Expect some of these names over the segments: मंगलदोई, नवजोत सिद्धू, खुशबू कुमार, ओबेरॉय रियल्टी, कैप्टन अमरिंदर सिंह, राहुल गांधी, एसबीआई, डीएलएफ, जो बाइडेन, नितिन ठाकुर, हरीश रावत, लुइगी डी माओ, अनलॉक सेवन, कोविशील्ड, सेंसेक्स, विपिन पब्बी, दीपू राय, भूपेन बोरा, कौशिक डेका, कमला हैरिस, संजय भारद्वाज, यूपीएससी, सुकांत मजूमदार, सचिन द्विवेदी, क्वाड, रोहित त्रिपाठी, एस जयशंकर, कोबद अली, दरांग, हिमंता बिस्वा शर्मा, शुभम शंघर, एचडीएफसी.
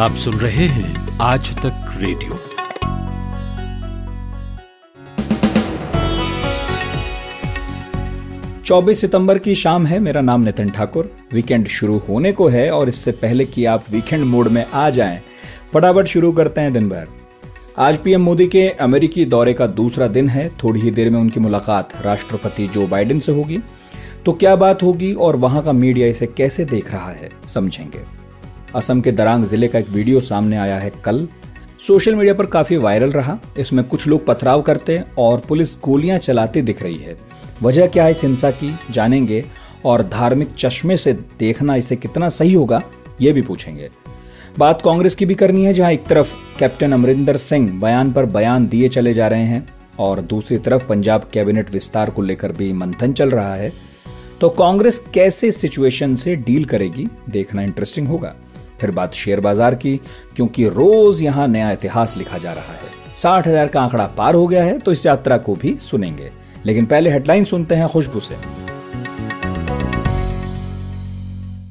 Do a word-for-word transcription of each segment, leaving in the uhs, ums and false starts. आप सुन रहे हैं आज तक रेडियो। चौबीस सितंबर की शाम है। मेरा नाम नितिन ठाकुर। वीकेंड शुरू होने को है और इससे पहले कि आप वीकेंड मोड में आ जाएं, फटाफट शुरू करते हैं दिन भर। आज पीएम मोदी के अमेरिकी दौरे का दूसरा दिन है। थोड़ी ही देर में उनकी मुलाकात राष्ट्रपति जो बाइडेन से होगी, तो क्या बात होगी और वहां का मीडिया इसे कैसे देख रहा है, समझेंगे। असम के दरांग जिले का एक वीडियो सामने आया है कल, सोशल मीडिया पर काफी वायरल रहा। इसमें कुछ लोग पथराव करते और पुलिस गोलियां चलाते दिख रही है। वजह क्या है इस हिंसा की, जानेंगे और धार्मिक चश्मे से देखना इसे कितना सही होगा ये भी पूछेंगे। बात कांग्रेस की भी करनी है, जहां एक तरफ कैप्टन अमरिंदर सिंह बयान पर बयान दिए चले जा रहे हैं और दूसरी तरफ पंजाब कैबिनेट विस्तार को लेकर भी मंथन चल रहा है। तो कांग्रेस कैसे सिचुएशन से डील करेगी, देखना इंटरेस्टिंग होगा। फिर बात शेयर बाजार की, क्योंकि रोज यहां नया इतिहास लिखा जा रहा है। साठ हजार का आंकड़ा पार हो गया है, तो इस यात्रा को भी सुनेंगे। लेकिन पहले हेडलाइन सुनते हैं खुशबू से।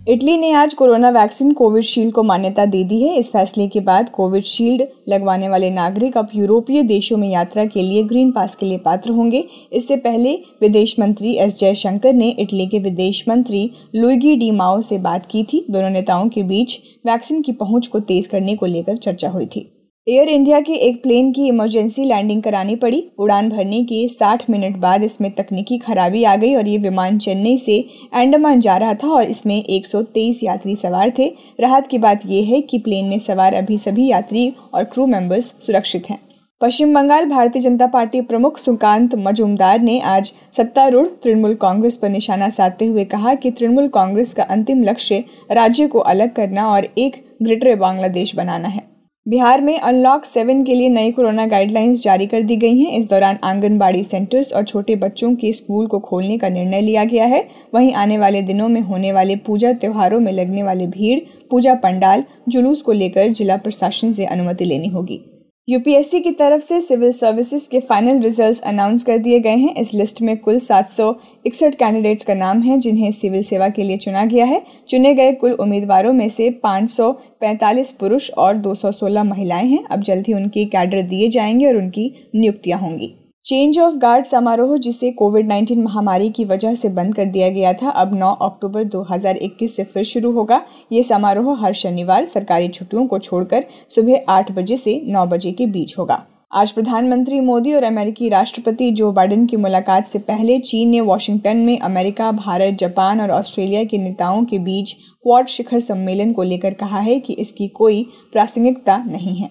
इटली ने आज कोरोना वैक्सीन कोविशील्ड को मान्यता दे दी है। इस फैसले के बाद कोविशील्ड लगवाने वाले नागरिक अब यूरोपीय देशों में यात्रा के लिए ग्रीन पास के लिए पात्र होंगे। इससे पहले विदेश मंत्री एस जयशंकर ने इटली के विदेश मंत्री लुइगी डी माओ से बात की थी। दोनों नेताओं के बीच वैक्सीन की पहुंच को तेज करने को लेकर चर्चा हुई थी। एयर इंडिया के एक प्लेन की इमरजेंसी लैंडिंग करानी पड़ी। उड़ान भरने के साठ मिनट बाद इसमें तकनीकी खराबी आ गई और ये विमान चेन्नई से अंडमान जा रहा था और इसमें एक सौ तेईस यात्री सवार थे। राहत की बात यह है कि प्लेन में सवार अभी सभी यात्री और क्रू मेंबर्स सुरक्षित हैं। पश्चिम बंगाल भारतीय जनता पार्टी प्रमुख सुकांत मजूमदार ने आज सत्तारूढ़ तृणमूल कांग्रेस पर निशाना साधते हुए कहा कि तृणमूल कांग्रेस का अंतिम लक्ष्य राज्य को अलग करना और एक ग्रेटर बांग्लादेश बनाना है। बिहार में अनलॉक सेवन के लिए नई कोरोना गाइडलाइंस जारी कर दी गई हैं। इस दौरान आंगनबाड़ी सेंटर्स और छोटे बच्चों के स्कूल को खोलने का निर्णय लिया गया है। वहीं आने वाले दिनों में होने वाले पूजा त्योहारों में लगने वाली भीड़, पूजा पंडाल, जुलूस को लेकर जिला प्रशासन से अनुमति लेनी होगी। यूपीएससी की तरफ से सिविल सर्विसेज के फाइनल रिजल्ट्स अनाउंस कर दिए गए हैं। इस लिस्ट में कुल सात सौ इकसठ कैंडिडेट्स का नाम है जिन्हें सिविल सेवा के लिए चुना गया है। चुने गए कुल उम्मीदवारों में से पाँच सौ पैंतालीस पुरुष और दो सौ सोलह महिलाएं हैं। अब जल्द ही उनके कैडर दिए जाएंगे और उनकी नियुक्तियां होंगी। चेंज ऑफ गार्ड समारोह, जिसे कोविड उन्नीस महामारी की वजह से बंद कर दिया गया था, अब नौ अक्टूबर दो हज़ार इक्कीस से फिर शुरू होगा। ये समारोह हर शनिवार सरकारी छुट्टियों को छोड़कर सुबह आठ बजे से नौ बजे के बीच होगा। आज प्रधानमंत्री मोदी और अमेरिकी राष्ट्रपति जो बाइडेन की मुलाकात से पहले चीन ने वॉशिंगटन में अमेरिका, भारत, जापान और ऑस्ट्रेलिया के नेताओं के बीच क्वाड शिखर सम्मेलन को लेकर कहा है कि इसकी कोई प्रासंगिकता नहीं है।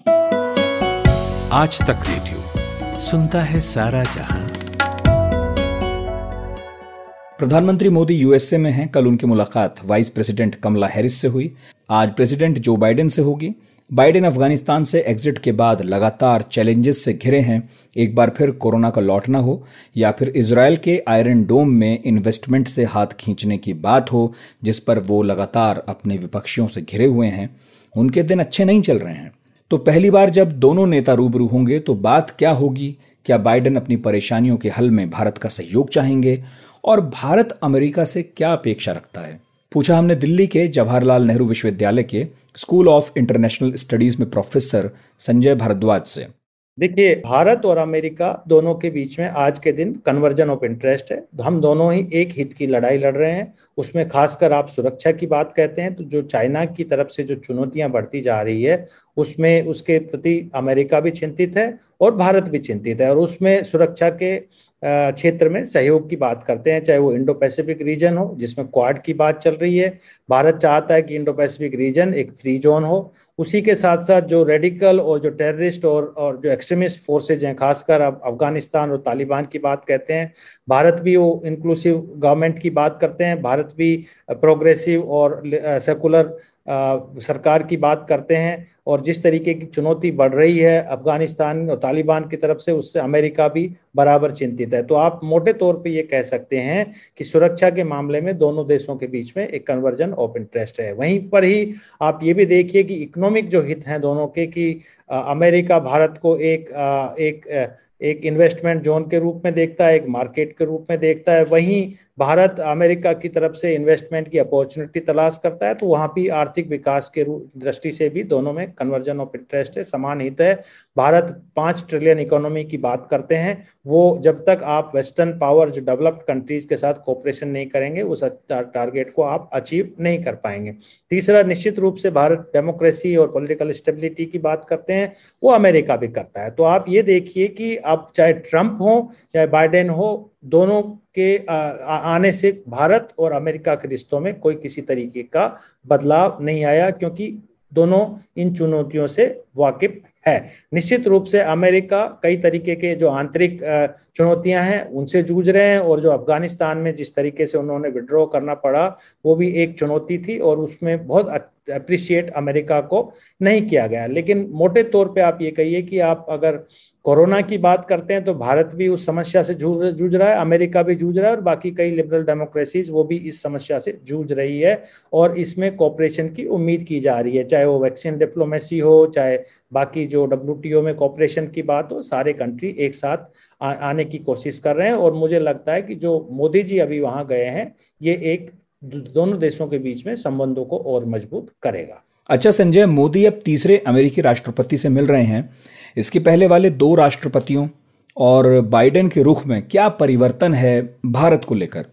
आज तक रेडियो सुनता है सारा जहां। प्रधानमंत्री मोदी यूएसए में हैं। कल उनकी मुलाकात वाइस प्रेसिडेंट कमला हैरिस से हुई। आज प्रेसिडेंट जो बाइडेन से होगी। बाइडेन अफगानिस्तान से एग्जिट के बाद लगातार चैलेंजेस से घिरे हैं। एक बार फिर कोरोना का लौटना हो या फिर इजराइल के आयरन डोम में इन्वेस्टमेंट से हाथ खींचने की बात हो, जिस पर वो लगातार अपने विपक्षियों से घिरे हुए हैं। उनके दिन अच्छे नहीं चल रहे हैं। तो पहली बार जब दोनों नेता रूबरू होंगे तो बात क्या होगी? क्या बाइडेन अपनी परेशानियों के हल में भारत का सहयोग चाहेंगे और भारत अमेरिका से क्या अपेक्षा रखता है, पूछा हमने दिल्ली के जवाहरलाल नेहरू विश्वविद्यालय के स्कूल ऑफ इंटरनेशनल स्टडीज में प्रोफेसर संजय भारद्वाज से। देखिए, भारत और अमेरिका दोनों के बीच में आज के दिन कन्वर्जन ऑफ इंटरेस्ट है। हम दोनों ही एक हित की लड़ाई लड़ रहे हैं। उसमें खासकर आप सुरक्षा की बात कहते हैं तो जो चाइना की तरफ से जो चुनौतियां बढ़ती जा रही है, उसमें उसके प्रति अमेरिका भी चिंतित है और भारत भी चिंतित है। और उसमें सुरक्षा के क्षेत्र में सहयोग की बात करते हैं, चाहे वो इंडो पैसिफिक रीजन हो जिसमें क्वाड की बात चल रही है। भारत चाहता है कि इंडो पैसिफिक रीजन एक फ्री जोन हो। उसी के साथ साथ जो रेडिकल और जो टेररिस्ट और और जो एक्सट्रीमिस्ट फोर्सेज हैं, खासकर अब अफगानिस्तान और तालिबान की बात कहते हैं, भारत भी वो इंक्लूसिव गवर्नमेंट की बात करते हैं। भारत भी प्रोग्रेसिव और सेकुलर सरकार की बात करते हैं। और जिस तरीके की चुनौती बढ़ रही है अफगानिस्तान और तालिबान की तरफ से, उससे अमेरिका भी बराबर चिंतित है। तो आप मोटे तौर पे ये कह सकते हैं कि सुरक्षा के मामले में दोनों देशों के बीच में एक कन्वर्जन ऑफ इंटरेस्ट है। वहीं पर ही आप ये भी देखिए कि इकोनॉमिक जो हित हैं दोनों के, कि अमेरिका भारत को एक एक एक इन्वेस्टमेंट जोन के रूप में देखता है, एक मार्केट के रूप में देखता है। वहीं भारत अमेरिका की तरफ से इन्वेस्टमेंट की अपॉर्चुनिटी तलाश करता है, तो वहाँ भी आर्थिक विकास के दृष्टि से भी दोनों में कन्वर्जन ऑफ इंटरेस्ट है, समान हित है। भारत पाँच ट्रिलियन इकोनॉमी की बात करते हैं, वो जब तक आप वेस्टर्न पावर जो डेवलप्ड कंट्रीज के साथ कोऑपरेशन नहीं करेंगे उस टारगेट को आप अचीव नहीं कर पाएंगे। तीसरा, निश्चित रूप से भारत डेमोक्रेसी और पॉलिटिकल स्टेबिलिटी की बात करते हैं, वो अमेरिका भी करता है। तो आप ये देखिए कि अब चाहे ट्रंप हो चाहे बाइडेन हो, दोनों के आने से भारत और अमेरिका के रिश्तों में कोई किसी तरीके का बदलाव नहीं आया, क्योंकि दोनों इन चुनौतियों से वाकिफ है। निश्चित रूप से अमेरिका कई तरीके के जो आंतरिक चुनौतियां हैं उनसे जूझ रहे हैं, और जो अफगानिस्तान में जिस तरीके से उन्होंने विड्रॉ करना पड़ा वो भी एक चुनौती थी, और उसमें बहुत अप्रिशिएट अमेरिका को नहीं किया गया। लेकिन मोटे तौर पे आप ये कहिए कि आप अगर कोरोना की बात करते हैं तो भारत भी उस समस्या से जूझ जूझ रहा है, अमेरिका भी जूझ रहा है, और बाकी कई लिबरल डेमोक्रेसीज वो भी इस समस्या से जूझ रही है, और इसमें कोऑपरेशन की उम्मीद की जा रही है, चाहे वो वैक्सीन डिप्लोमेसी हो, चाहे बाकी जो डब्ल्यू टी ओ में कोऑपरेशन की बात हो। सारे कंट्री एक साथ आ, आने की कोशिश कर रहे हैं, और मुझे लगता है कि जो मोदी जी अभी वहाँ गए हैं ये एक दोनों देशों के बीच में संबंधों को और मजबूत करेगा। अच्छा संजय, मोदी अब तीसरे अमेरिकी राष्ट्रपति से मिल रहे हैं। इसके पहले वाले दो राष्ट्रपतियों और बाइडेन के रुख में क्या परिवर्तन है भारत को लेकर?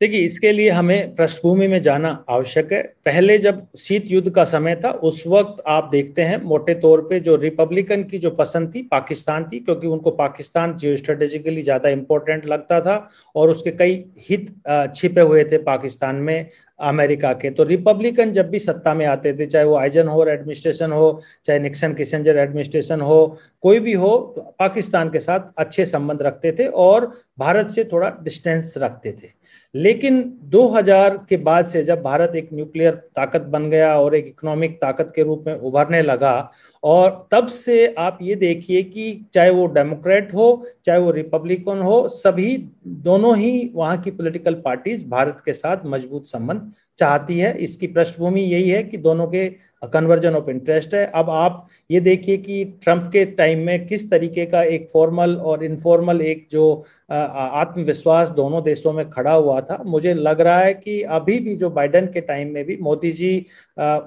देखिए, इसके लिए हमें पृष्ठभूमि में जाना आवश्यक है। पहले जब शीत युद्ध का समय था उस वक्त आप देखते हैं मोटे तौर पे जो रिपब्लिकन की जो पसंद थी पाकिस्तान थी, क्योंकि उनको पाकिस्तान जियो स्ट्रेटेजिकली ज़्यादा इम्पोर्टेंट लगता था और उसके कई हित छिपे हुए थे पाकिस्तान में अमेरिका के। तो रिपब्लिकन जब भी सत्ता में आते थे, चाहे वो आइजनहोवर एडमिनिस्ट्रेशन हो, चाहे निक्सन किसिंजर एडमिनिस्ट्रेशन हो, कोई भी हो, तो पाकिस्तान के साथ अच्छे संबंध रखते थे और भारत से थोड़ा डिस्टेंस रखते थे। लेकिन दो हज़ार के बाद से जब भारत एक न्यूक्लियर ताकत बन गया और एक इकोनॉमिक ताकत के रूप में उभरने लगा, और तब से आप ये देखिए कि चाहे वो डेमोक्रेट हो चाहे वो रिपब्लिकन हो, सभी दोनों ही वहाँ की पॉलिटिकल पार्टीज भारत के साथ मजबूत संबंध चाहती है। इसकी पृष्ठभूमि यही है कि दोनों के कन्वर्जन ऑफ इंटरेस्ट है। अब आप ये देखिए कि ट्रंप के टाइम में किस तरीके का एक फॉर्मल और इनफॉर्मल एक जो आत्मविश्वास दोनों देशों में खड़ा हुआ था, मुझे लग रहा है कि अभी भी जो बाइडेन के टाइम में भी मोदी जी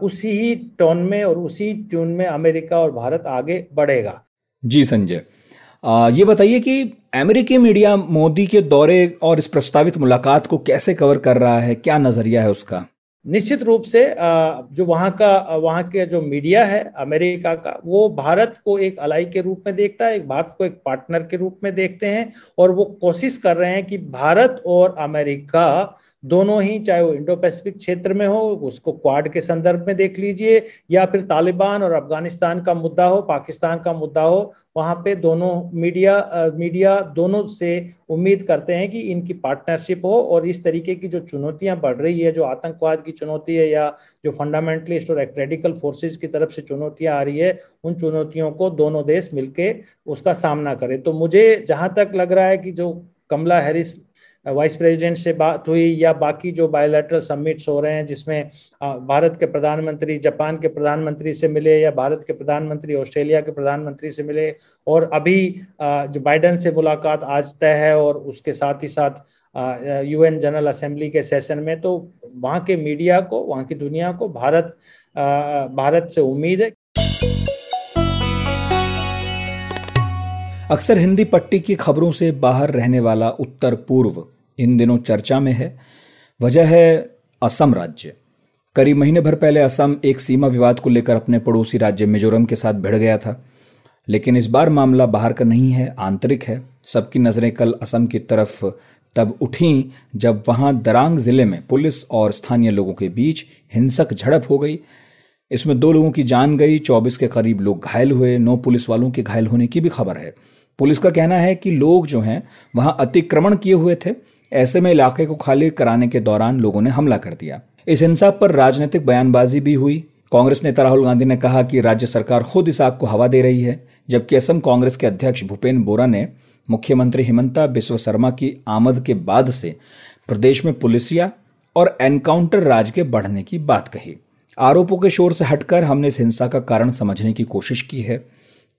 उसी ही टोन में और उसी ट्यून में अमेरिका और भारत आगे बढ़ेगा। जी संजय, ये बताइए कि अमेरिकी मीडिया मोदी के दौरे और इस प्रस्तावित मुलाकात को कैसे कवर कर रहा है, क्या नजरिया है उसका? निश्चित रूप से जो वहाँ का वहाँ के जो मीडिया है अमेरिका का, वो भारत को एक अलाई के रूप में देखता है, एक भारत को एक पार्टनर के रूप में देखते हैं, और वो कोशिश कर रहे हैं कि भारत और अमेरिका दोनों ही, चाहे वो इंडो पैसिफिक क्षेत्र में हो, उसको क्वाड के संदर्भ में देख लीजिए, या फिर तालिबान और अफगानिस्तान का मुद्दा हो, पाकिस्तान का मुद्दा हो, वहाँ पे दोनों मीडिया मीडिया दोनों से उम्मीद करते हैं कि इनकी पार्टनरशिप हो। और इस तरीके की जो चुनौतियां बढ़ रही है, जो आतंकवाद की चुनौती है या जो फंडामेंटलिस्ट और रेडिकल फोर्सेज की तरफ से चुनौतियां आ रही है, उन चुनौतियों को दोनों देश मिलके उसका सामना करें। तो मुझे जहाँ तक लग रहा है कि जो कमला हैरिस वाइस प्रेसिडेंट से बात हुई या बाकी जो बायलैटरल समिट्स हो रहे हैं जिसमें भारत के प्रधानमंत्री जापान के प्रधानमंत्री से मिले या भारत के प्रधानमंत्री ऑस्ट्रेलिया के प्रधानमंत्री से मिले, और अभी जो बाइडेन से मुलाकात आज तय है और उसके साथ ही साथ यूएन जनरल असेंबली के सेशन में, तो वहाँ के मीडिया को, वहाँ की दुनिया को भारत भारत से उम्मीद है। अक्सर हिंदी पट्टी की खबरों से बाहर रहने वाला उत्तर पूर्व इन दिनों चर्चा में है। वजह है असम राज्य। करीब महीने भर पहले असम एक सीमा विवाद को लेकर अपने पड़ोसी राज्य मिजोरम के साथ भिड़ गया था, लेकिन इस बार मामला बाहर का नहीं है, आंतरिक है। सबकी नज़रें कल असम की तरफ तब उठी जब वहाँ दरांग जिले में पुलिस और स्थानीय लोगों के बीच हिंसक झड़प हो गई। इसमें दो लोगों की जान गई, चौबीस के करीब लोग घायल हुए, नौ पुलिस वालों के घायल होने की भी खबर है। पुलिस का कहना है कि लोग जो हैं वहां अतिक्रमण किए हुए थे, ऐसे में इलाके को खाली कराने के दौरान लोगों ने हमला कर दिया। इस हिंसा पर राजनीतिक बयानबाजी भी हुई। कांग्रेस नेता राहुल गांधी ने कहा कि राज्य सरकार खुद इस आग को हवा दे रही है, जबकि असम कांग्रेस के अध्यक्ष भूपेन बोरा ने मुख्यमंत्री हिमंता बिस्वा शर्मा की आमद के बाद से प्रदेश में पुलिसिया और एनकाउंटर राज के बढ़ने की बात कही। आरोपों के शोर से हटकर हमने इस हिंसा का कारण समझने की कोशिश की है।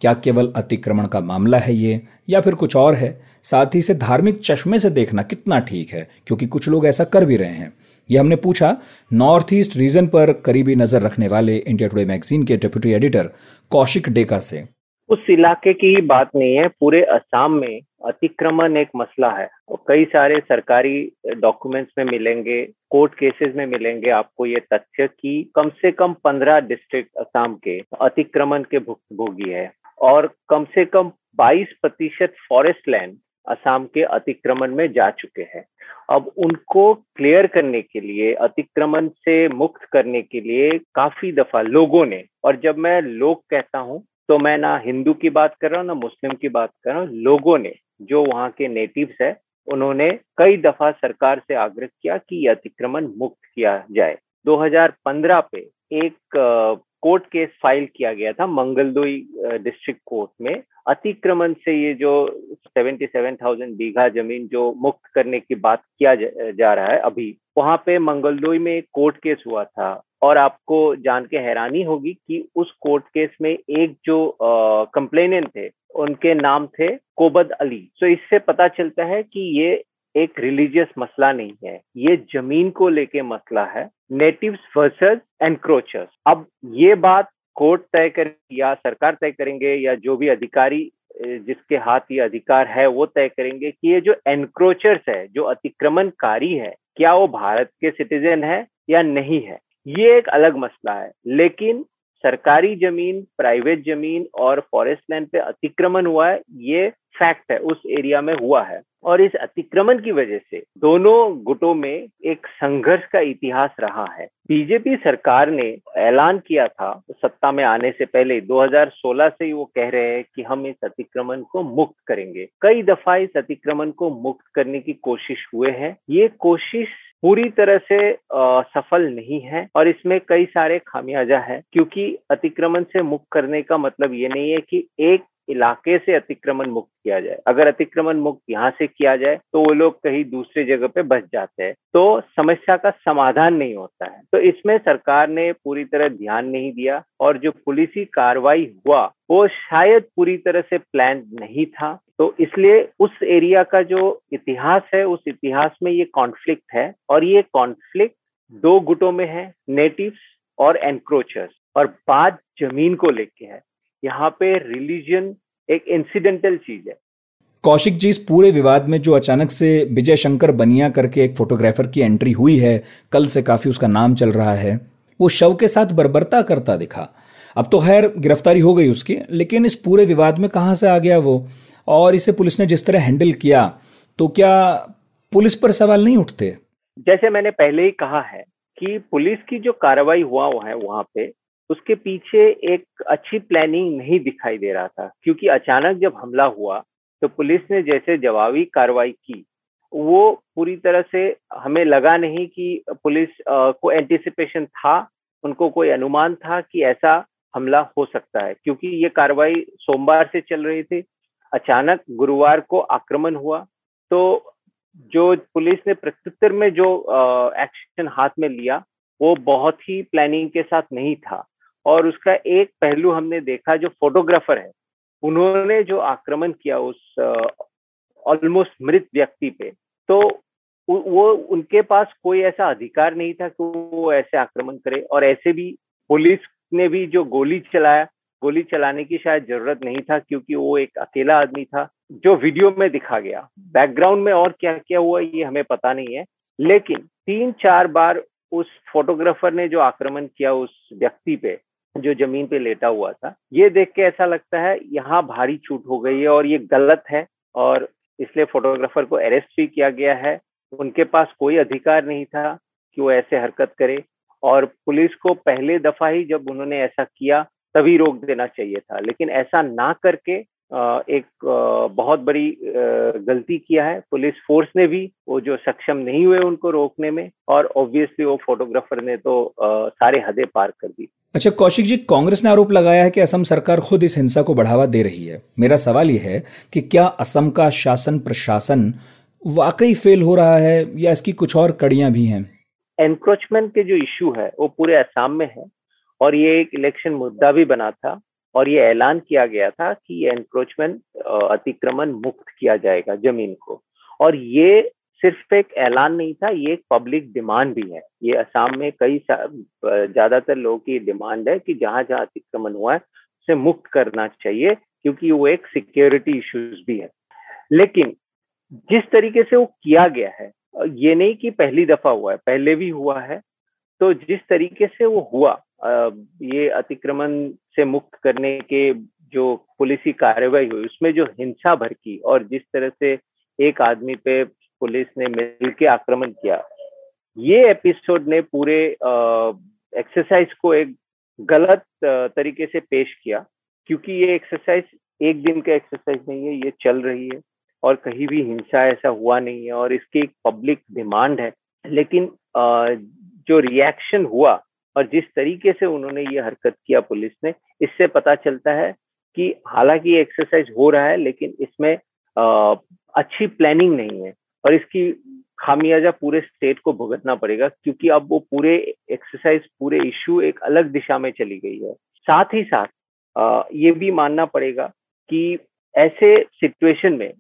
क्या केवल अतिक्रमण का मामला है ये या फिर कुछ और है? साथ ही से धार्मिक चश्मे से देखना कितना ठीक है, क्योंकि कुछ लोग ऐसा कर भी रहे हैं। ये हमने पूछा नॉर्थ ईस्ट रीजन पर करीबी नजर रखने वाले इंडिया टुडे मैगजीन के डिप्टी एडिटर कौशिक डेका से। उस इलाके की बात नहीं है, पूरे असम में अतिक्रमण एक मसला है। कई सारे सरकारी डॉक्यूमेंट्स में मिलेंगे, कोर्ट केसेस में मिलेंगे आपको ये तथ्य कि कम से कम पंद्रह डिस्ट्रिक्ट असम के अतिक्रमण के भोगी है और कम से कम बाईस प्रतिशत फॉरेस्ट लैंड असम के अतिक्रमण में जा चुके हैं। अब उनको क्लियर करने के लिए, अतिक्रमण से मुक्त करने के लिए काफी दफा लोगों ने, और जब मैं लोग कहता हूँ तो मैं ना हिंदू की बात कर रहा हूँ ना मुस्लिम की बात कर रहा हूँ, लोगों ने जो वहाँ के नेटिव्स है उन्होंने कई दफा सरकार से आग्रह किया कि अतिक्रमण मुक्त किया जाए। दो हज़ार पंद्रह पे एक कोर्ट केस फाइल किया गया था मंगलदोई डिस्ट्रिक्ट कोर्ट में, अतिक्रमण से ये जो सतहत्तर हज़ार बीघा जमीन जो मुक्त करने की बात किया जा रहा है अभी, वहाँ पे मंगलदोई में कोर्ट केस हुआ था। और आपको जान के हैरानी होगी कि उस कोर्ट केस में एक जो कंप्लेनेंट थे उनके नाम थे कोबद अली। सो so, इससे पता चलता है कि ये एक रिलीजियस मसला नहीं है, ये जमीन को लेके मसला है, नेटिव्स वर्सेस एनक्रोचर्स। अब ये बात कोर्ट तय करे या सरकार तय करेंगे या जो भी अधिकारी जिसके हाथ ये अधिकार है वो तय करेंगे कि ये जो एनक्रोचर्स है, जो अतिक्रमणकारी है, क्या वो भारत के सिटीजन है या नहीं है, ये एक अलग मसला है। लेकिन सरकारी जमीन, प्राइवेट जमीन और फॉरेस्ट लैंड पे अतिक्रमण हुआ है, ये फैक्ट है, उस एरिया में हुआ है। और इस अतिक्रमण की वजह से दोनों गुटों में एक संघर्ष का इतिहास रहा है। बीजेपी सरकार ने ऐलान किया था सत्ता में आने से पहले, दो हज़ार सोलह से ही वो कह रहे हैं कि हम इस अतिक्रमण को मुक्त करेंगे। कई दफा इस अतिक्रमण को मुक्त करने की कोशिश हुए है, ये कोशिश पूरी तरह से आ, सफल नहीं है और इसमें कई सारे खामियाजा है, क्योंकि अतिक्रमण से मुक्त करने का मतलब ये नहीं है कि एक इलाके से अतिक्रमण मुक्त किया जाए। अगर अतिक्रमण मुक्त यहाँ से किया जाए तो वो लोग कहीं दूसरे जगह पे बस जाते हैं, तो समस्या का समाधान नहीं होता है। तो इसमें सरकार ने पूरी तरह ध्यान नहीं दिया और जो पुलिसी कार्रवाई हुआ वो शायद पूरी तरह से प्लान नहीं था। तो इसलिए उस एरिया का जो इतिहास है, उस इतिहास में ये कॉन्फ्लिक्ट है और ये कॉन्फ्लिक्ट दो गुटों में है, नेटिव्स और एनक्रोचर्स। और बात जमीन को लेके है, यहाँ पे रिलीजन एक इंसिडेंटल चीज है। कौशिक जी, इस पूरे विवाद में जो अचानक से विजय शंकर बनिया करके एक फोटोग्राफर की एंट्री हुई है, कल से काफी उसका नाम चल रहा है, वो शव के साथ बर्बरता करता दिखा। अब तो खैर गिरफ्तारी हो गई उसकी, लेकिन इस पूरे विवाद में कहाँ से आ गया वो? और इसे पुलिस ने जिस तरह हैंडल किया, तो क्या पुलिस पर सवाल नहीं उठते? जैसे मैंने पहले ही कहा है कि पुलिस की जो कार्रवाई हुआ है वहाँ पे, उसके पीछे एक अच्छी प्लानिंग नहीं दिखाई दे रहा था, क्योंकि अचानक जब हमला हुआ तो पुलिस ने जैसे जवाबी कार्रवाई की, वो पूरी तरह से हमें लगा नहीं कि पुलिस आ, को एंटिसिपेशन था, उनको कोई अनुमान था कि ऐसा हमला हो सकता है। क्योंकि ये कार्रवाई सोमवार से चल रही थी, अचानक गुरुवार को आक्रमण हुआ, तो जो पुलिस ने प्रत्युत्तर में जो एक्शन हाथ में लिया वो बहुत ही प्लानिंग के साथ नहीं था। और उसका एक पहलू हमने देखा, जो फोटोग्राफर है उन्होंने जो आक्रमण किया उस ऑलमोस्ट मृत व्यक्ति पे, तो वो उनके पास कोई ऐसा अधिकार नहीं था कि वो ऐसे आक्रमण करे। और ऐसे भी पुलिस ने भी जो गोली चलाया, गोली चलाने की शायद जरूरत नहीं था, क्योंकि वो एक अकेला आदमी था जो वीडियो में दिखा गया। बैकग्राउंड में और क्या क्या हुआ ये हमें पता नहीं है, लेकिन तीन चार बार उस फोटोग्राफर ने जो आक्रमण किया उस व्यक्ति पे जो जमीन पे लेटा हुआ था, ये देख के ऐसा लगता है यहाँ भारी छूट हो गई है और ये गलत है। और इसलिए फोटोग्राफर को अरेस्ट भी किया गया है। उनके पास कोई अधिकार नहीं था कि वो ऐसे हरकत करे, और पुलिस को पहले दफा ही जब उन्होंने ऐसा किया तभी रोक देना चाहिए था, लेकिन ऐसा ना करके एक बहुत बड़ी गलती किया है। पुलिस फोर्स ने भी वो जो सक्षम नहीं हुए उनको रोकने में, और ऑब्वियसली वो फोटोग्राफर ने तो सारे हदें पार कर दी। अच्छा कौशिक जी, कांग्रेस ने आरोप लगाया है कि असम सरकार खुद इस हिंसा को बढ़ावा दे रही है। मेरा सवाल यह है कि क्या असम का शासन प्रशासन वाकई फेल हो रहा है या इसकी कुछ और कड़ियां भी हैं? एनक्रोचमेंट के जो इश्यू है वो पूरे असम में है और ये एक इलेक्शन मुद्दा भी बना था। और ये ऐलान किया गया था कि ये एनक्रोचमेंट अतिक्रमण मुक्त किया जाएगा जमीन को। और ये सिर्फ एक ऐलान नहीं था, ये एक पब्लिक डिमांड भी है। ये असम में कई ज्यादातर लोगों की डिमांड है कि जहां जहां अतिक्रमण हुआ है उसे मुक्त करना चाहिए, क्योंकि वो एक सिक्योरिटी इश्यूज भी है। लेकिन जिस तरीके से वो किया गया है, ये नहीं कि पहली दफा हुआ है, पहले भी हुआ है, तो जिस तरीके से वो हुआ, ये अतिक्रमण से मुक्त करने के जो पुलिसी कार्रवाई हुई उसमें जो हिंसा भड़की और जिस तरह से एक आदमी पे पुलिस ने मिलके आक्रमण किया, ये एपिसोड ने पूरे एक्सरसाइज को एक गलत तरीके से पेश किया, क्योंकि ये एक्सरसाइज एक दिन का एक्सरसाइज नहीं है, ये चल रही है और कहीं भी हिंसा ऐसा हुआ नहीं है और इसकी एक पब्लिक डिमांड है। लेकिन आ, जो रिएक्शन हुआ और जिस तरीके से उन्होंने ये हरकत किया पुलिस ने, इससे पता चलता है कि हालांकि एक्सरसाइज हो रहा है लेकिन इसमें आ, अच्छी प्लानिंग नहीं है और इसकी खामियाजा पूरे स्टेट को भुगतना पड़ेगा, क्योंकि अब वो पूरे एक्सरसाइज, पूरे इशू एक अलग दिशा में चली गई है। साथ ही साथ आ, ये भी मानना पड़ेगा कि ऐसे सिचुएशन में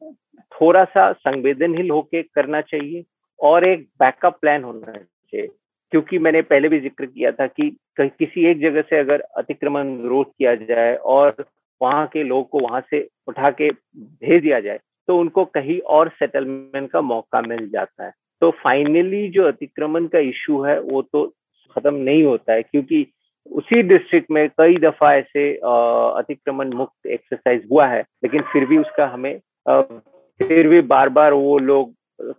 थोड़ा सा संवेदनशील होके करना चाहिए और एक बैकअप प्लान होना चाहिए, क्योंकि मैंने पहले भी जिक्र किया था कि किसी एक जगह से अगर अतिक्रमण रोध किया जाए और वहां के लोग को वहां से उठा के भेज दिया जाए तो उनको कहीं और सेटलमेंट का मौका मिल जाता है। तो फाइनली जो अतिक्रमण का इशू है वो तो खत्म नहीं होता है, क्योंकि उसी डिस्ट्रिक्ट में कई दफा ऐसे अतिक्रमण मुक्त एक्सरसाइज हुआ है, लेकिन फिर भी उसका हमें आ, फिर भी बार बार वो लोग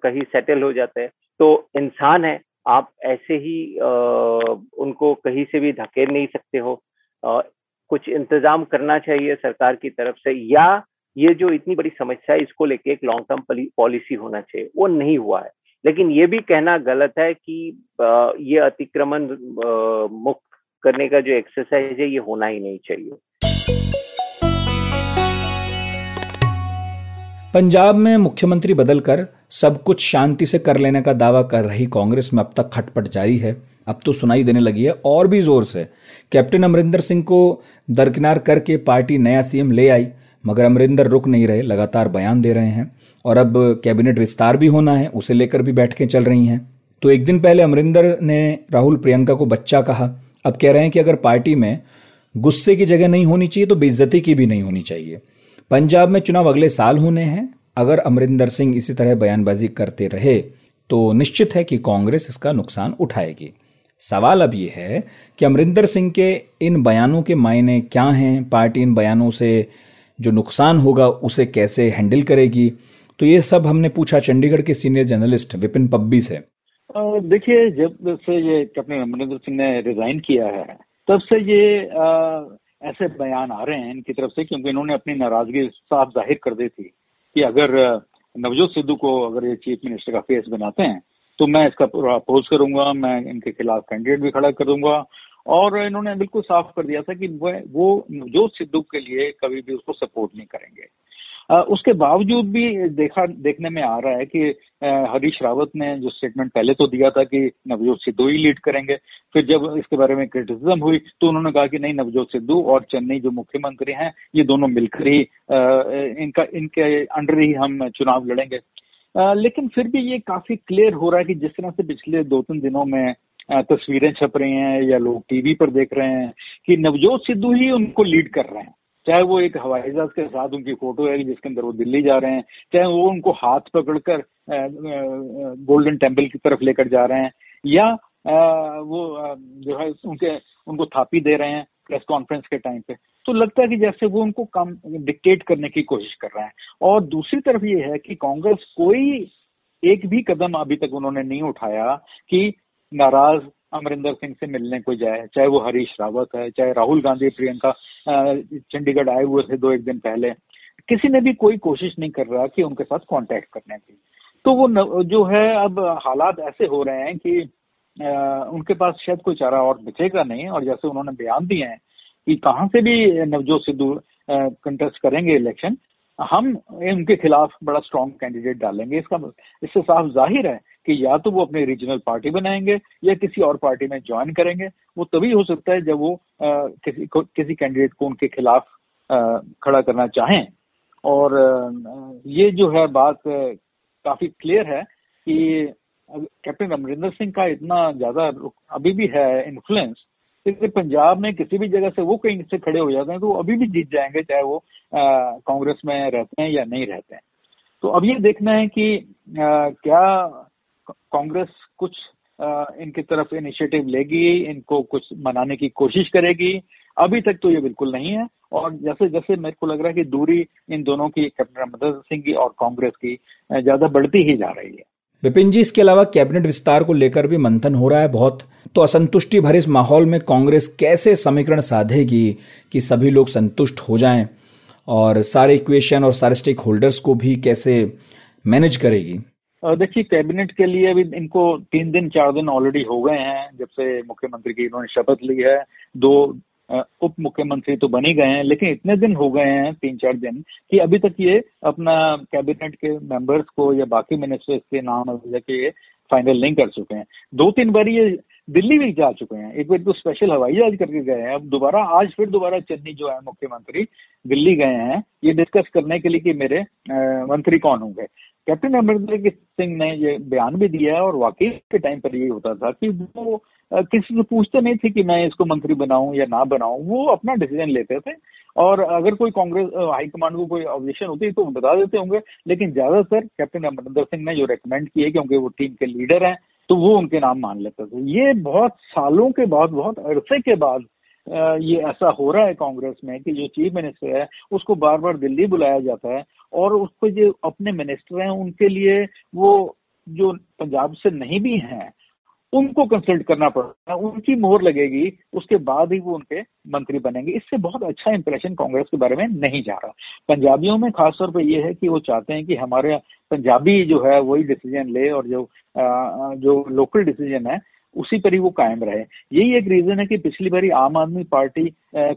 कहीं सेटल हो जाते हैं। तो इंसान है, आप ऐसे ही आ, उनको कहीं से भी धकेल नहीं सकते हो। आ, कुछ इंतजाम करना चाहिए सरकार की तरफ से, या ये जो इतनी बड़ी समस्या है इसको लेके एक लॉन्ग टर्म पॉलिसी होना चाहिए, वो नहीं हुआ है। लेकिन ये भी कहना गलत है कि आ, ये अतिक्रमण मुक्त करने का जो एक्सरसाइज है ये होना ही नहीं चाहिए। पंजाब में मुख्यमंत्री बदलकर सब कुछ शांति से कर लेने का दावा कर रही कांग्रेस में अब तक खटपट जारी है, अब तो सुनाई देने लगी है और भी जोर से। कैप्टन अमरिंदर सिंह को दरकिनार करके पार्टी नया सीएम ले आई, मगर अमरिंदर रुक नहीं रहे, लगातार बयान दे रहे हैं और अब कैबिनेट विस्तार भी होना है, उसे लेकर भी बैठकें चल रही हैं। तो एक दिन पहले अमरिंदर ने राहुल प्रियंका को बच्चा कहा, अब कह रहे हैं कि अगर पार्टी में गुस्से की जगह नहीं होनी चाहिए तो बेइज्जती की भी नहीं होनी चाहिए। पंजाब में चुनाव अगले साल होने हैं, अगर अमरिंदर सिंह इसी तरह बयानबाजी करते रहे तो निश्चित है कि कांग्रेस इसका नुकसान उठाएगी। सवाल अब यह है कि अमरिंदर सिंह के इन बयानों के मायने क्या हैं, पार्टी इन बयानों से जो नुकसान होगा उसे कैसे हैंडल करेगी। तो ये सब हमने पूछा चंडीगढ़ के सीनियर जर्नलिस्ट विपिन पब्बी से। देखिए, जब से ये कैप्टन अमरिंदर सिंह ने रिजाइन किया है तब से ये आ, ऐसे बयान आ रहे हैं इनकी तरफ से, क्योंकि इन्होंने अपनी नाराजगी साफ जाहिर कर दी थी कि अगर नवजोत सिद्धू को अगर ये चीफ मिनिस्टर का फेस बनाते हैं तो मैं इसका पूरा अपोज करूंगा, मैं इनके खिलाफ कैंडिडेट भी खड़ा कर दूंगा। और इन्होंने बिल्कुल साफ कर दिया था कि वो नवजोत सिद्धू के लिए कभी भी उसको सपोर्ट नहीं करेंगे। उसके बावजूद भी देखा देखने में आ रहा है कि हरीश रावत ने जो स्टेटमेंट पहले तो दिया था कि नवजोत सिद्धू ही लीड करेंगे, फिर जब इसके बारे में क्रिटिसिज्म हुई तो उन्होंने कहा कि नहीं, नवजोत सिद्धू और चेन्नई जो मुख्यमंत्री हैं ये दोनों मिलकर ही इनका इनके अंडर ही हम चुनाव लड़ेंगे। लेकिन फिर भी ये काफी क्लियर हो रहा है कि जिस तरह से पिछले दो तीन दिनों में तस्वीरें छप रही हैं या लोग टीवी पर देख रहे हैं कि नवजोत सिद्धू ही उनको लीड कर रहे हैं, चाहे वो एक हवाई जहाज के साथ उनकी फोटो है जिसके अंदर वो दिल्ली जा रहे हैं, चाहे वो उनको हाथ पकड़कर गोल्डन टेम्पल की तरफ लेकर जा रहे हैं, या वो जो है उनके उनको थापी दे रहे हैं प्रेस कॉन्फ्रेंस के टाइम पे। तो लगता है कि जैसे वो उनको कम डिक्टेट करने की कोशिश कर रहे हैं। और दूसरी तरफ ये है कि कांग्रेस कोई एक भी कदम अभी तक उन्होंने नहीं उठाया कि नाराज अमरिंदर सिंह से मिलने को जाए, चाहे वो हरीश रावत है, चाहे राहुल गांधी प्रियंका चंडीगढ़ आए हुए थे दो एक दिन पहले, किसी ने भी कोई कोशिश नहीं कर रहा कि उनके साथ कांटेक्ट करने की। तो वो न, जो है अब हालात ऐसे हो रहे हैं कि आ, उनके पास शायद कोई चारा और बचेगा नहीं। और जैसे उन्होंने बयान दिए हैं कि कहाँ से भी नवजोत सिद्धू कंटेस्ट करेंगे इलेक्शन, हम उनके खिलाफ बड़ा स्ट्रांग कैंडिडेट डालेंगे, इसका इससे साफ जाहिर है कि या तो वो अपने रीजनल पार्टी बनाएंगे या किसी और पार्टी में ज्वाइन करेंगे। वो तभी हो सकता है जब वो आ, किसी किसी कैंडिडेट को उनके खिलाफ आ, खड़ा करना चाहें। और आ, ये जो है बात काफी क्लियर है कि कैप्टन अमरिंदर सिंह का इतना ज्यादा अभी भी है इन्फ्लुएंस, इसलिए पंजाब में किसी भी जगह से वो कहीं से खड़े हो जाते हैं तो वो अभी भी जीत जाएंगे, चाहे वो कांग्रेस में रहते हैं या नहीं रहते हैं। तो अब ये देखना है कि आ, क्या कांग्रेस कुछ आ, इनकी तरफ इनिशिएटिव लेगी, इनको कुछ मनाने की कोशिश करेगी। अभी तक तो ये बिल्कुल नहीं है, और जैसे जैसे मेरे को लग रहा है कि दूरी इन दोनों की, कैप्टन अमरिंदर सिंह की और कांग्रेस की, ज्यादा बढ़ती ही जा रही है। विपिन जी, इसके अलावा कैबिनेट विस्तार को लेकर भी मंथन हो रहा है बहुत, तो असंतुष्टि भरे इस माहौल में कांग्रेस कैसे समीकरण साधेगी कि सभी लोग संतुष्ट हो जाएं, और सारे इक्वेशन और सारे स्टेक होल्डर्स को भी कैसे मैनेज करेगी? देखिए, कैबिनेट के लिए अभी इनको तीन दिन चार दिन ऑलरेडी हो गए हैं जब से मुख्यमंत्री की इन्होंने शपथ ली है। दो उप मुख्यमंत्री तो बन ही गए हैं, लेकिन इतने दिन हो गए हैं, तीन चार दिन, कि अभी तक ये अपना कैबिनेट के मेंबर्स को या बाकी मिनिस्टर्स के नाम अभी तक ये फाइनल नहीं कर चुके हैं। दो तीन बार ये दिल्ली भी जा चुके हैं, एक बार तो स्पेशल हवाई जहाज करके गए हैं, अब दोबारा आज फिर दोबारा चन्नी जो है मुख्यमंत्री दिल्ली गए हैं ये डिस्कस करने के लिए कि मेरे मंत्री कौन होंगे। कैप्टन अमरिंदर सिंह ने ये बयान भी दिया है, और वाकई के टाइम पर ये होता था कि वो किसी से पूछते नहीं थे कि मैं इसको मंत्री बनाऊं या ना बनाऊं, वो अपना डिसीजन लेते थे। और अगर कोई कांग्रेस हाईकमांड को कोई ऑब्जेक्शन होती तो बता देते होंगे, लेकिन ज्यादातर कैप्टन अमरिंदर सिंह ने जो रेकमेंड किए, क्योंकि वो टीम के लीडर हैं, तो वो उनके नाम मान लेते थे। ये बहुत सालों के बाद, बहुत अरसे के बाद ये ऐसा हो रहा है कांग्रेस में कि जो चीफ मिनिस्टर है उसको बार बार दिल्ली बुलाया जाता है, और उसको जो अपने मिनिस्टर हैं उनके लिए वो जो पंजाब से नहीं भी हैं उनको कंसल्ट करना पड़ता है, उनकी मोहर लगेगी, उसके बाद ही वो उनके मंत्री बनेंगे। इससे बहुत अच्छा इंप्रेशन कांग्रेस के बारे में नहीं जा रहा। पंजाबियों में खासतौर पर यह है कि वो चाहते हैं कि हमारे पंजाबी जो है वही डिसीजन ले, और जो आ, जो लोकल डिसीजन है उसी पर ही वो कायम रहे। यही एक रीजन है कि पिछली बारी आम आदमी पार्टी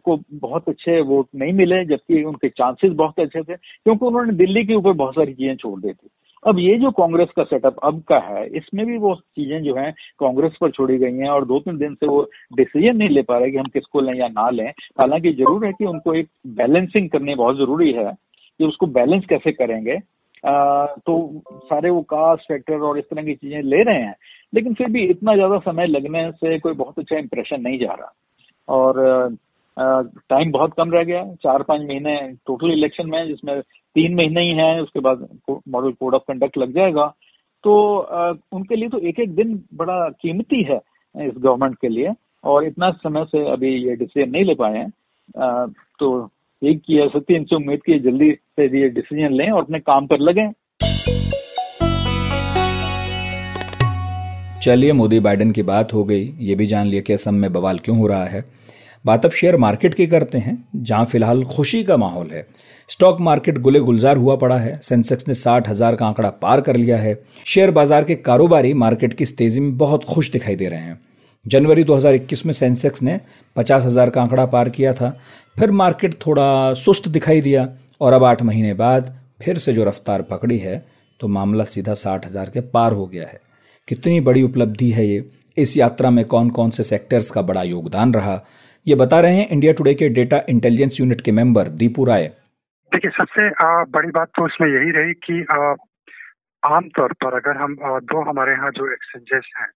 को बहुत अच्छे वोट नहीं मिले, जबकि उनके चांसेस बहुत अच्छे थे, क्योंकि उन्होंने दिल्ली के ऊपर बहुत सारी चीजें छोड़ दी थी। अब ये जो कांग्रेस का सेटअप अब का है, इसमें भी वो चीजें जो हैं कांग्रेस पर छोड़ी गई हैं, और दो तीन दिन से वो डिसीजन नहीं ले पा रहे कि हम किसको लें या ना लें। हालांकि जरूर है कि उनको एक बैलेंसिंग करनी बहुत जरूरी है कि उसको बैलेंस कैसे करेंगे। आ, तो सारे वो कास्ट फैक्टर और इस तरह की चीजें ले रहे हैं, लेकिन फिर भी इतना ज्यादा समय लगने से कोई बहुत अच्छा इंप्रेशन नहीं जा रहा, और टाइम बहुत कम रह गया। चार पांच महीने टोटल इलेक्शन में, जिसमें तीन महीने ही हैं, उसके बाद मॉडल कोड ऑफ कंडक्ट लग जाएगा। तो आ, उनके लिए तो एक एक दिन बड़ा कीमती है इस गवर्नमेंट के लिए, और इतना समय से अभी ये डिसीजन नहीं ले पाए हैं। तो एक की है सत्य इनसे उम्मीद की जल्दी से ये डिसीजन लें और अपने काम पर लगें। चलिए, मोदी बाइडेन की बात हो गई, ये भी जान लिया कि असम में बवाल क्यों हो रहा है। बात अब शेयर मार्केट की करते हैं, जहां फिलहाल खुशी का माहौल है। स्टॉक मार्केट गुले गुलजार हुआ पड़ा है, सेंसेक्स ने साठ हजार का आंकड़ा पार कर लिया है। शेयर बाजार के कारोबारी मार्केट की इस तेजी में बहुत खुश दिखाई दे रहे हैं। जनवरी दो हज़ार इक्कीस में सेंसेक्स ने पचास हज़ार का आंकड़ा पार किया था, फिर मार्केट थोड़ा सुस्त दिखाई दिया, और अब आठ महीने बाद फिर से जो रफ्तार पकड़ी है तो मामला सीधा साठ हज़ार के पार हो गया है। कितनी बड़ी उपलब्धि है ये, इस यात्रा में कौन कौन से सेक्टर्स का बड़ा योगदान रहा, ये बता रहे हैं इंडिया टुडे के डेटा इंटेलिजेंस यूनिट के मेंबर दीपू राय। देखिए, सबसे बड़ी बात तो इसमें यही रही कि आमतौर पर अगर हम दो हमारे यहाँ जो एक्सचेंजेस हैं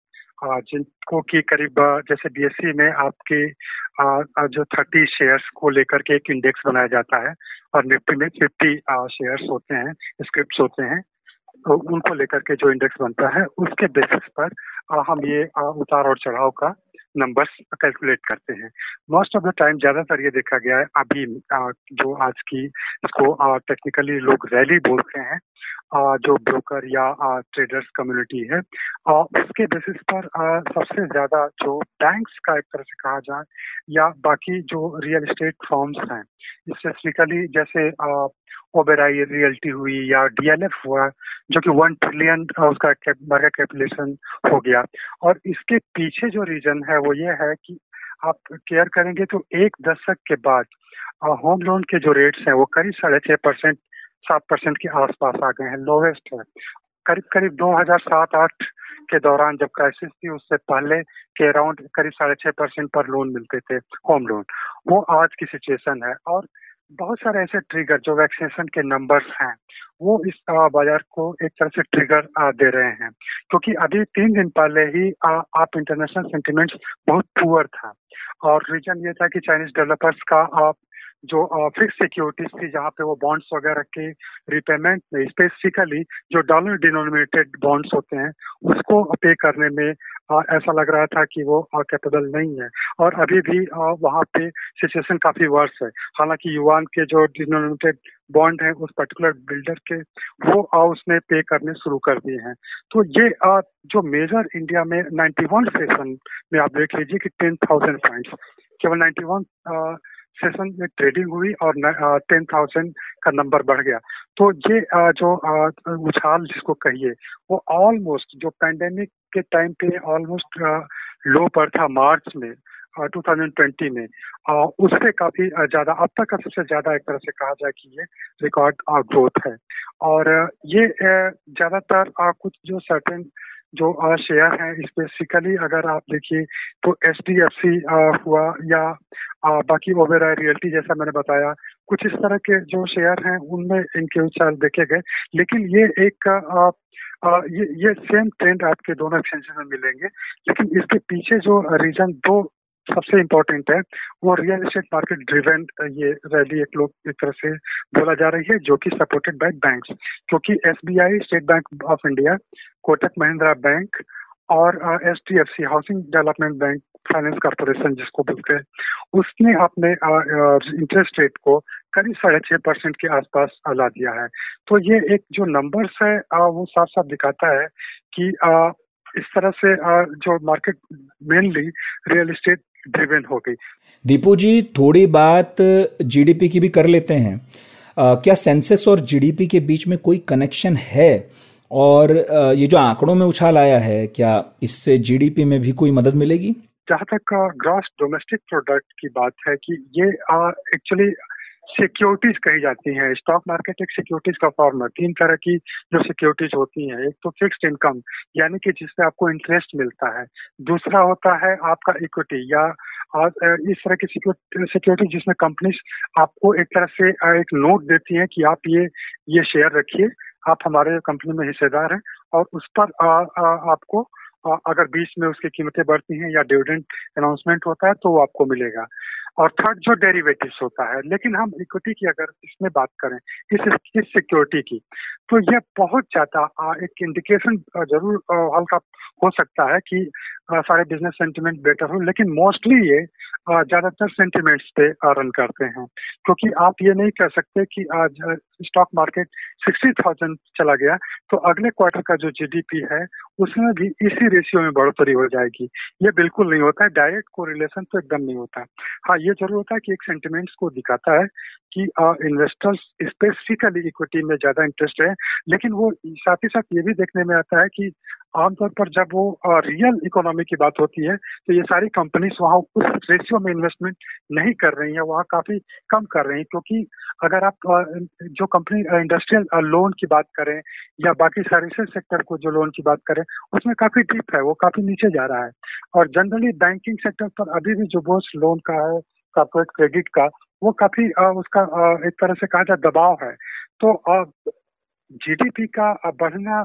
जिनको कि करीब, जैसे बीएसई में आपके जो तीस शेयर्स को लेकर के एक इंडेक्स बनाया जाता है, और निफ्टी में पचास शेयर्स होते हैं, स्क्रिप्ट होते हैं, तो उनको लेकर के जो इंडेक्स बनता है उसके बेसिस पर हम ये उतार और चढ़ाव का नंबर्स कैलकुलेट करते हैं। मोस्ट ऑफ द टाइम ज्यादातर ये देखा गया है, अभी जो आज की इसको टेक्निकली लोग रैली बोलते हैं, जो ब्रोकर या ट्रेडर्स कम्युनिटी है, उसके बेसिस पर सबसे ज्यादा जो बैंक्स का एक तरह से कहा जाए, या बाकी जो रियल एस्टेट फर्म्स हैं, स्पेसिफिकली जैसे ओबेराई रियल्टी हुई या डीएलएफ हुआ, जो कि वन ट्रिलियन उसका मार्केट कैपिटलाइजेशन हो गया। और इसके पीछे जो रीजन है वो ये है कि आप केयर करेंगे तो एक दशक के बाद होम लोन के जो रेट्स हैं वो करीब साढ़े छः परसेंट सात परसेंट के आसपास आ गए हैं, लोवेस्ट है। करीब करीब दो हज़ार सात आठ के दौरान जब क्राइसिस थी उससे पहले के अराउंड करीब साढ़े छह परसेंट पर लोन मिलते थे, होम लोन। वो आज की सिचुएशन है और बहुत सारे ऐसे ट्रिगर जो वैक्सीनेशन के नंबर्स हैं वो इस बाजार को एक तरह से ट्रिगर दे रहे हैं, क्योंकि अभी तीन दिन पहले ही आप इंटरनेशनल सेंटिमेंट्स बहुत पुअर था और रीजन ये था कि चाइनीज डेवलपर्स का आप जो फिक्स सिक्योरिटीज थी जहाँ पे वो बॉन्ड्स वगैरह के रिपेमेंट में स्पेसिफिकली जो डॉलर डिनोमिनेटेड बॉन्ड्स होते हैं उसको पे करने में आ, ऐसा लग रहा था कि वो कैपेबल नहीं है और अभी भी आ, वहाँ पे सिचुएशन काफी वर्स है। हालांकि युवान के जो डिनोमिनेटेड बॉन्ड है उस पर्टिकुलर बिल्डर के वो आ, उसने पे करने शुरू कर दिए हैं। तो ये आ, जो मेजर इंडिया में नाइन्टी वन सेशन में आप देख लीजिए कि टेन थाउजेंड पॉइंट केवल नाइन्टी वन सेशन में ट्रेडिंग हुई और टेन थाउजेंड का नंबर बढ़ गया। तो ये जो उछाल जिसको कहिए वो ऑलमोस्ट जो पैंडेमिक के टाइम पे ऑलमोस्ट लो पर था मार्च में दो हज़ार बीस में, उससे काफी ज्यादा अब तक का सबसे ज्यादा एक तरह से कहा जाए कि ये रिकॉर्ड ग्रोथ है। और ये ज्यादातर कुछ जो सर्टेन जो शेयर है स्पेसिफिकली अगर आप देखिए तो एच डी एफ सी हुआ या आ, बाकी ओबेरॉय रियल्टी जैसा मैंने बताया, कुछ इस तरह के जो शेयर हैं उनमें इनके उछाल देखे गए। लेकिन ये एक आ, आ, ये ये सेम ट्रेंड आपके दोनों एक्सचेंजेस में मिलेंगे, लेकिन इसके पीछे जो रीजन दो सबसे इम्पोर्टेंट है वो रियल एस्टेट मार्केट ड्रिवेन ये रैली एक लोग एक तरह से बोला जा रही है जो कि सपोर्टेड बाय बैंक्स, क्योंकि एसबीआई, state bank of India, Kotak Mahindra bank और एचडीएफसी housing development bank finance corporation जिसको बोलते हैं उसने अपने इंटरेस्ट रेट को करीब साढ़े छह परसेंट के आसपास ला दिया है। तो ये एक जो नंबर्स है आ, वो साफ साफ दिखाता है कि आ, इस तरह से आ, जो market mainly real estate driven हो गई। दीपू जी, थोड़ी बात जीडीपी की भी कर लेते हैं। आ, क्या सेंसेक्स और जीडीपी के बीच में कोई कनेक्शन है और आ, ये जो आंकड़ों में उछाल आया है क्या इससे जीडीपी में भी कोई मदद मिलेगी? जहाँ तक ग्रॉस डोमेस्टिक प्रोडक्ट की बात है कि ये एक्चुअली सिक्योरिटीज कही जाती हैं। स्टॉक मार्केट एक सिक्योरिटीज का फॉर्म है। तीन तरह की जो सिक्योरिटीज होती हैं, एक तो फिक्स्ड इनकम यानी कि जिससे आपको इंटरेस्ट मिलता है, दूसरा होता है आपका इक्विटी या इस तरह की सिक्योरिटी जिसमें कंपनीज आपको एक तरह से एक नोट देती है कि आप ये ये शेयर रखिए, आप हमारे कंपनी में हिस्सेदार हैं और उस पर आ, आ, आपको आ, अगर बीच में उसकी कीमतें बढ़ती हैं या डिविडेंड अनाउंसमेंट होता है तो वो आपको मिलेगा। और थर्ड जो डेरिवेटिव्स होता है। लेकिन हम इक्विटी की अगर इसमें बात करें इस इस सिक्योरिटी की तो यह बहुत ज़्यादा एक इंडिकेशन जरूर हल्का हो सकता है कि सारे बिजनेस सेंटिमेंट बेटर हो, लेकिन मोस्टली ये ज़्यादातर सेंटिमेंट्स पे रन करते हैं, क्योंकि आप ये नहीं कह सकते कि आज स्टॉक मार्केट सिक्सटी थाउजेंड चला गया तो अगले क्वार्टर का जो जीडीपी है उसमें भी इसी रेशियो में बढ़ोतरी हो जाएगी। ये बिल्कुल नहीं होता है, डायरेक्ट कोरिलेशन तो एकदम नहीं होता। हाँ, ये जरूर होता है कि एक सेंटिमेंट्स को दिखाता है कि इन्वेस्टर्स स्पेसिफिकली इक्विटी में ज्यादा इंटरेस्ट है, लेकिन वो साथ ही साथ ये भी देखने में आता है कि आमतौर पर जब वो रियल इकोनॉमी की बात होती है तो ये सारी कंपनीज वहाँ उस रेशियो में इन्वेस्टमेंट नहीं कर रही है, वहाँ काफी कम कर रही है, क्योंकि अगर आप जो कंपनी इंडस्ट्रियल लोन की बात करें या बाकी सर्विसेज सेक्टर को जो लोन की बात करें उसमें काफी डीप है, वो काफी नीचे जा रहा है। और जनरली बैंकिंग सेक्टर पर अभी भी जो बोझ लोन का है, कॉर्पोरेट क्रेडिट का, वो काफी आ, उसका आ, एक तरह से कहा जाए दबाव है। तो आ, जीडीपी का बढ़ना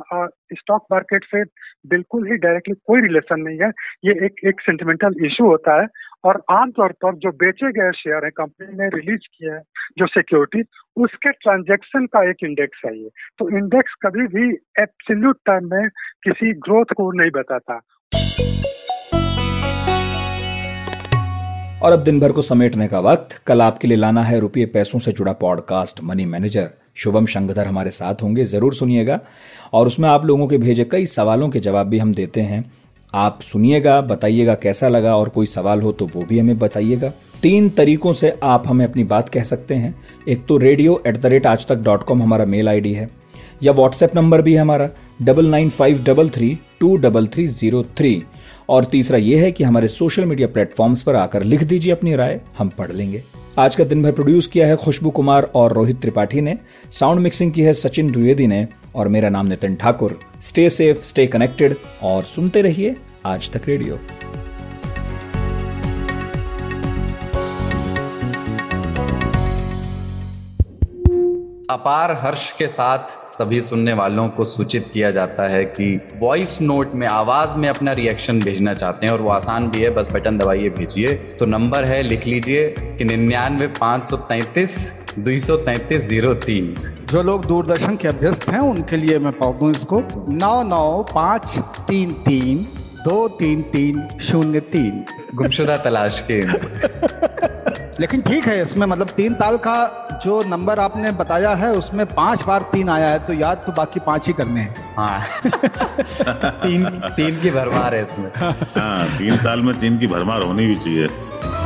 स्टॉक मार्केट से बिल्कुल ही डायरेक्टली कोई रिलेशन नहीं है। ये एक एक सेंटिमेंटल इशू होता है और आमतौर पर जो बेचे गए शेयर है, कंपनी ने रिलीज किए हैं जो सिक्योरिटी, उसके ट्रांजैक्शन का एक इंडेक्स है ये। तो इंडेक्स कभी भी एब्सोल्यूट टर्म में किसी ग्रोथ को नहीं बताता। और अब दिन भर को समेटने का वक्त। कल आपके लिए लाना है रुपये पैसों से जुड़ा podcast money manager. शुभम शंघर हमारे साथ होंगे, जरूर सुनिएगा। और उसमें आप लोगों के भेजे कई सवालों के जवाब भी हम देते हैं। आप सुनिएगा, बताइएगा कैसा लगा और कोई सवाल हो तो वो भी हमें बताइएगा। तीन तरीकों से आप हमें अपनी बात कह सकते हैं। एक तो radio at the rate Aaj Tak dot com हमारा मेल आई डी है या व्हाट्सएप नंबर भी है हमारा double nine five double three two double three zero three. और तीसरा यह है कि हमारे सोशल मीडिया प्लेटफॉर्म्स पर आकर लिख दीजिए अपनी राय, हम पढ़ लेंगे। आज का दिन भर प्रोड्यूस किया है खुशबू कुमार और रोहित त्रिपाठी ने, साउंड मिक्सिंग की है सचिन द्विवेदी ने और मेरा नाम नितिन ठाकुर। Stay safe, stay connected और सुनते रहिए आज तक रेडियो। अपार हर्ष के साथ सभी सुनने वालों को सूचित किया जाता है कि वॉइस नोट में, आवाज में अपना रिएक्शन भेजना चाहते हैं और वो आसान भी है, बस बटन दबाइए भेजिए। तो नंबर है, लिख लीजिए कि निन्यानवे पाँच सौ तैंतीस दो सौ तैंतीस जीरो तीन। जो लोग दूरदर्शन के अभ्यस्त हैं उनके लिए मैं पाऊ दूँ इसको, नौ नौ पाँच तीन तीन दो तीन तीन शून्य तीन। गुमशुदा तलाश के लेकिन ठीक है, इसमें मतलब तीन ताल का जो नंबर आपने बताया है उसमें पांच बार तीन आया है, तो याद तो बाकी पांच ही करने हैं। हाँ तीन तीन की भरमार है इसमें। हाँ तीन ताल में तीन की भरमार होनी भी चाहिए।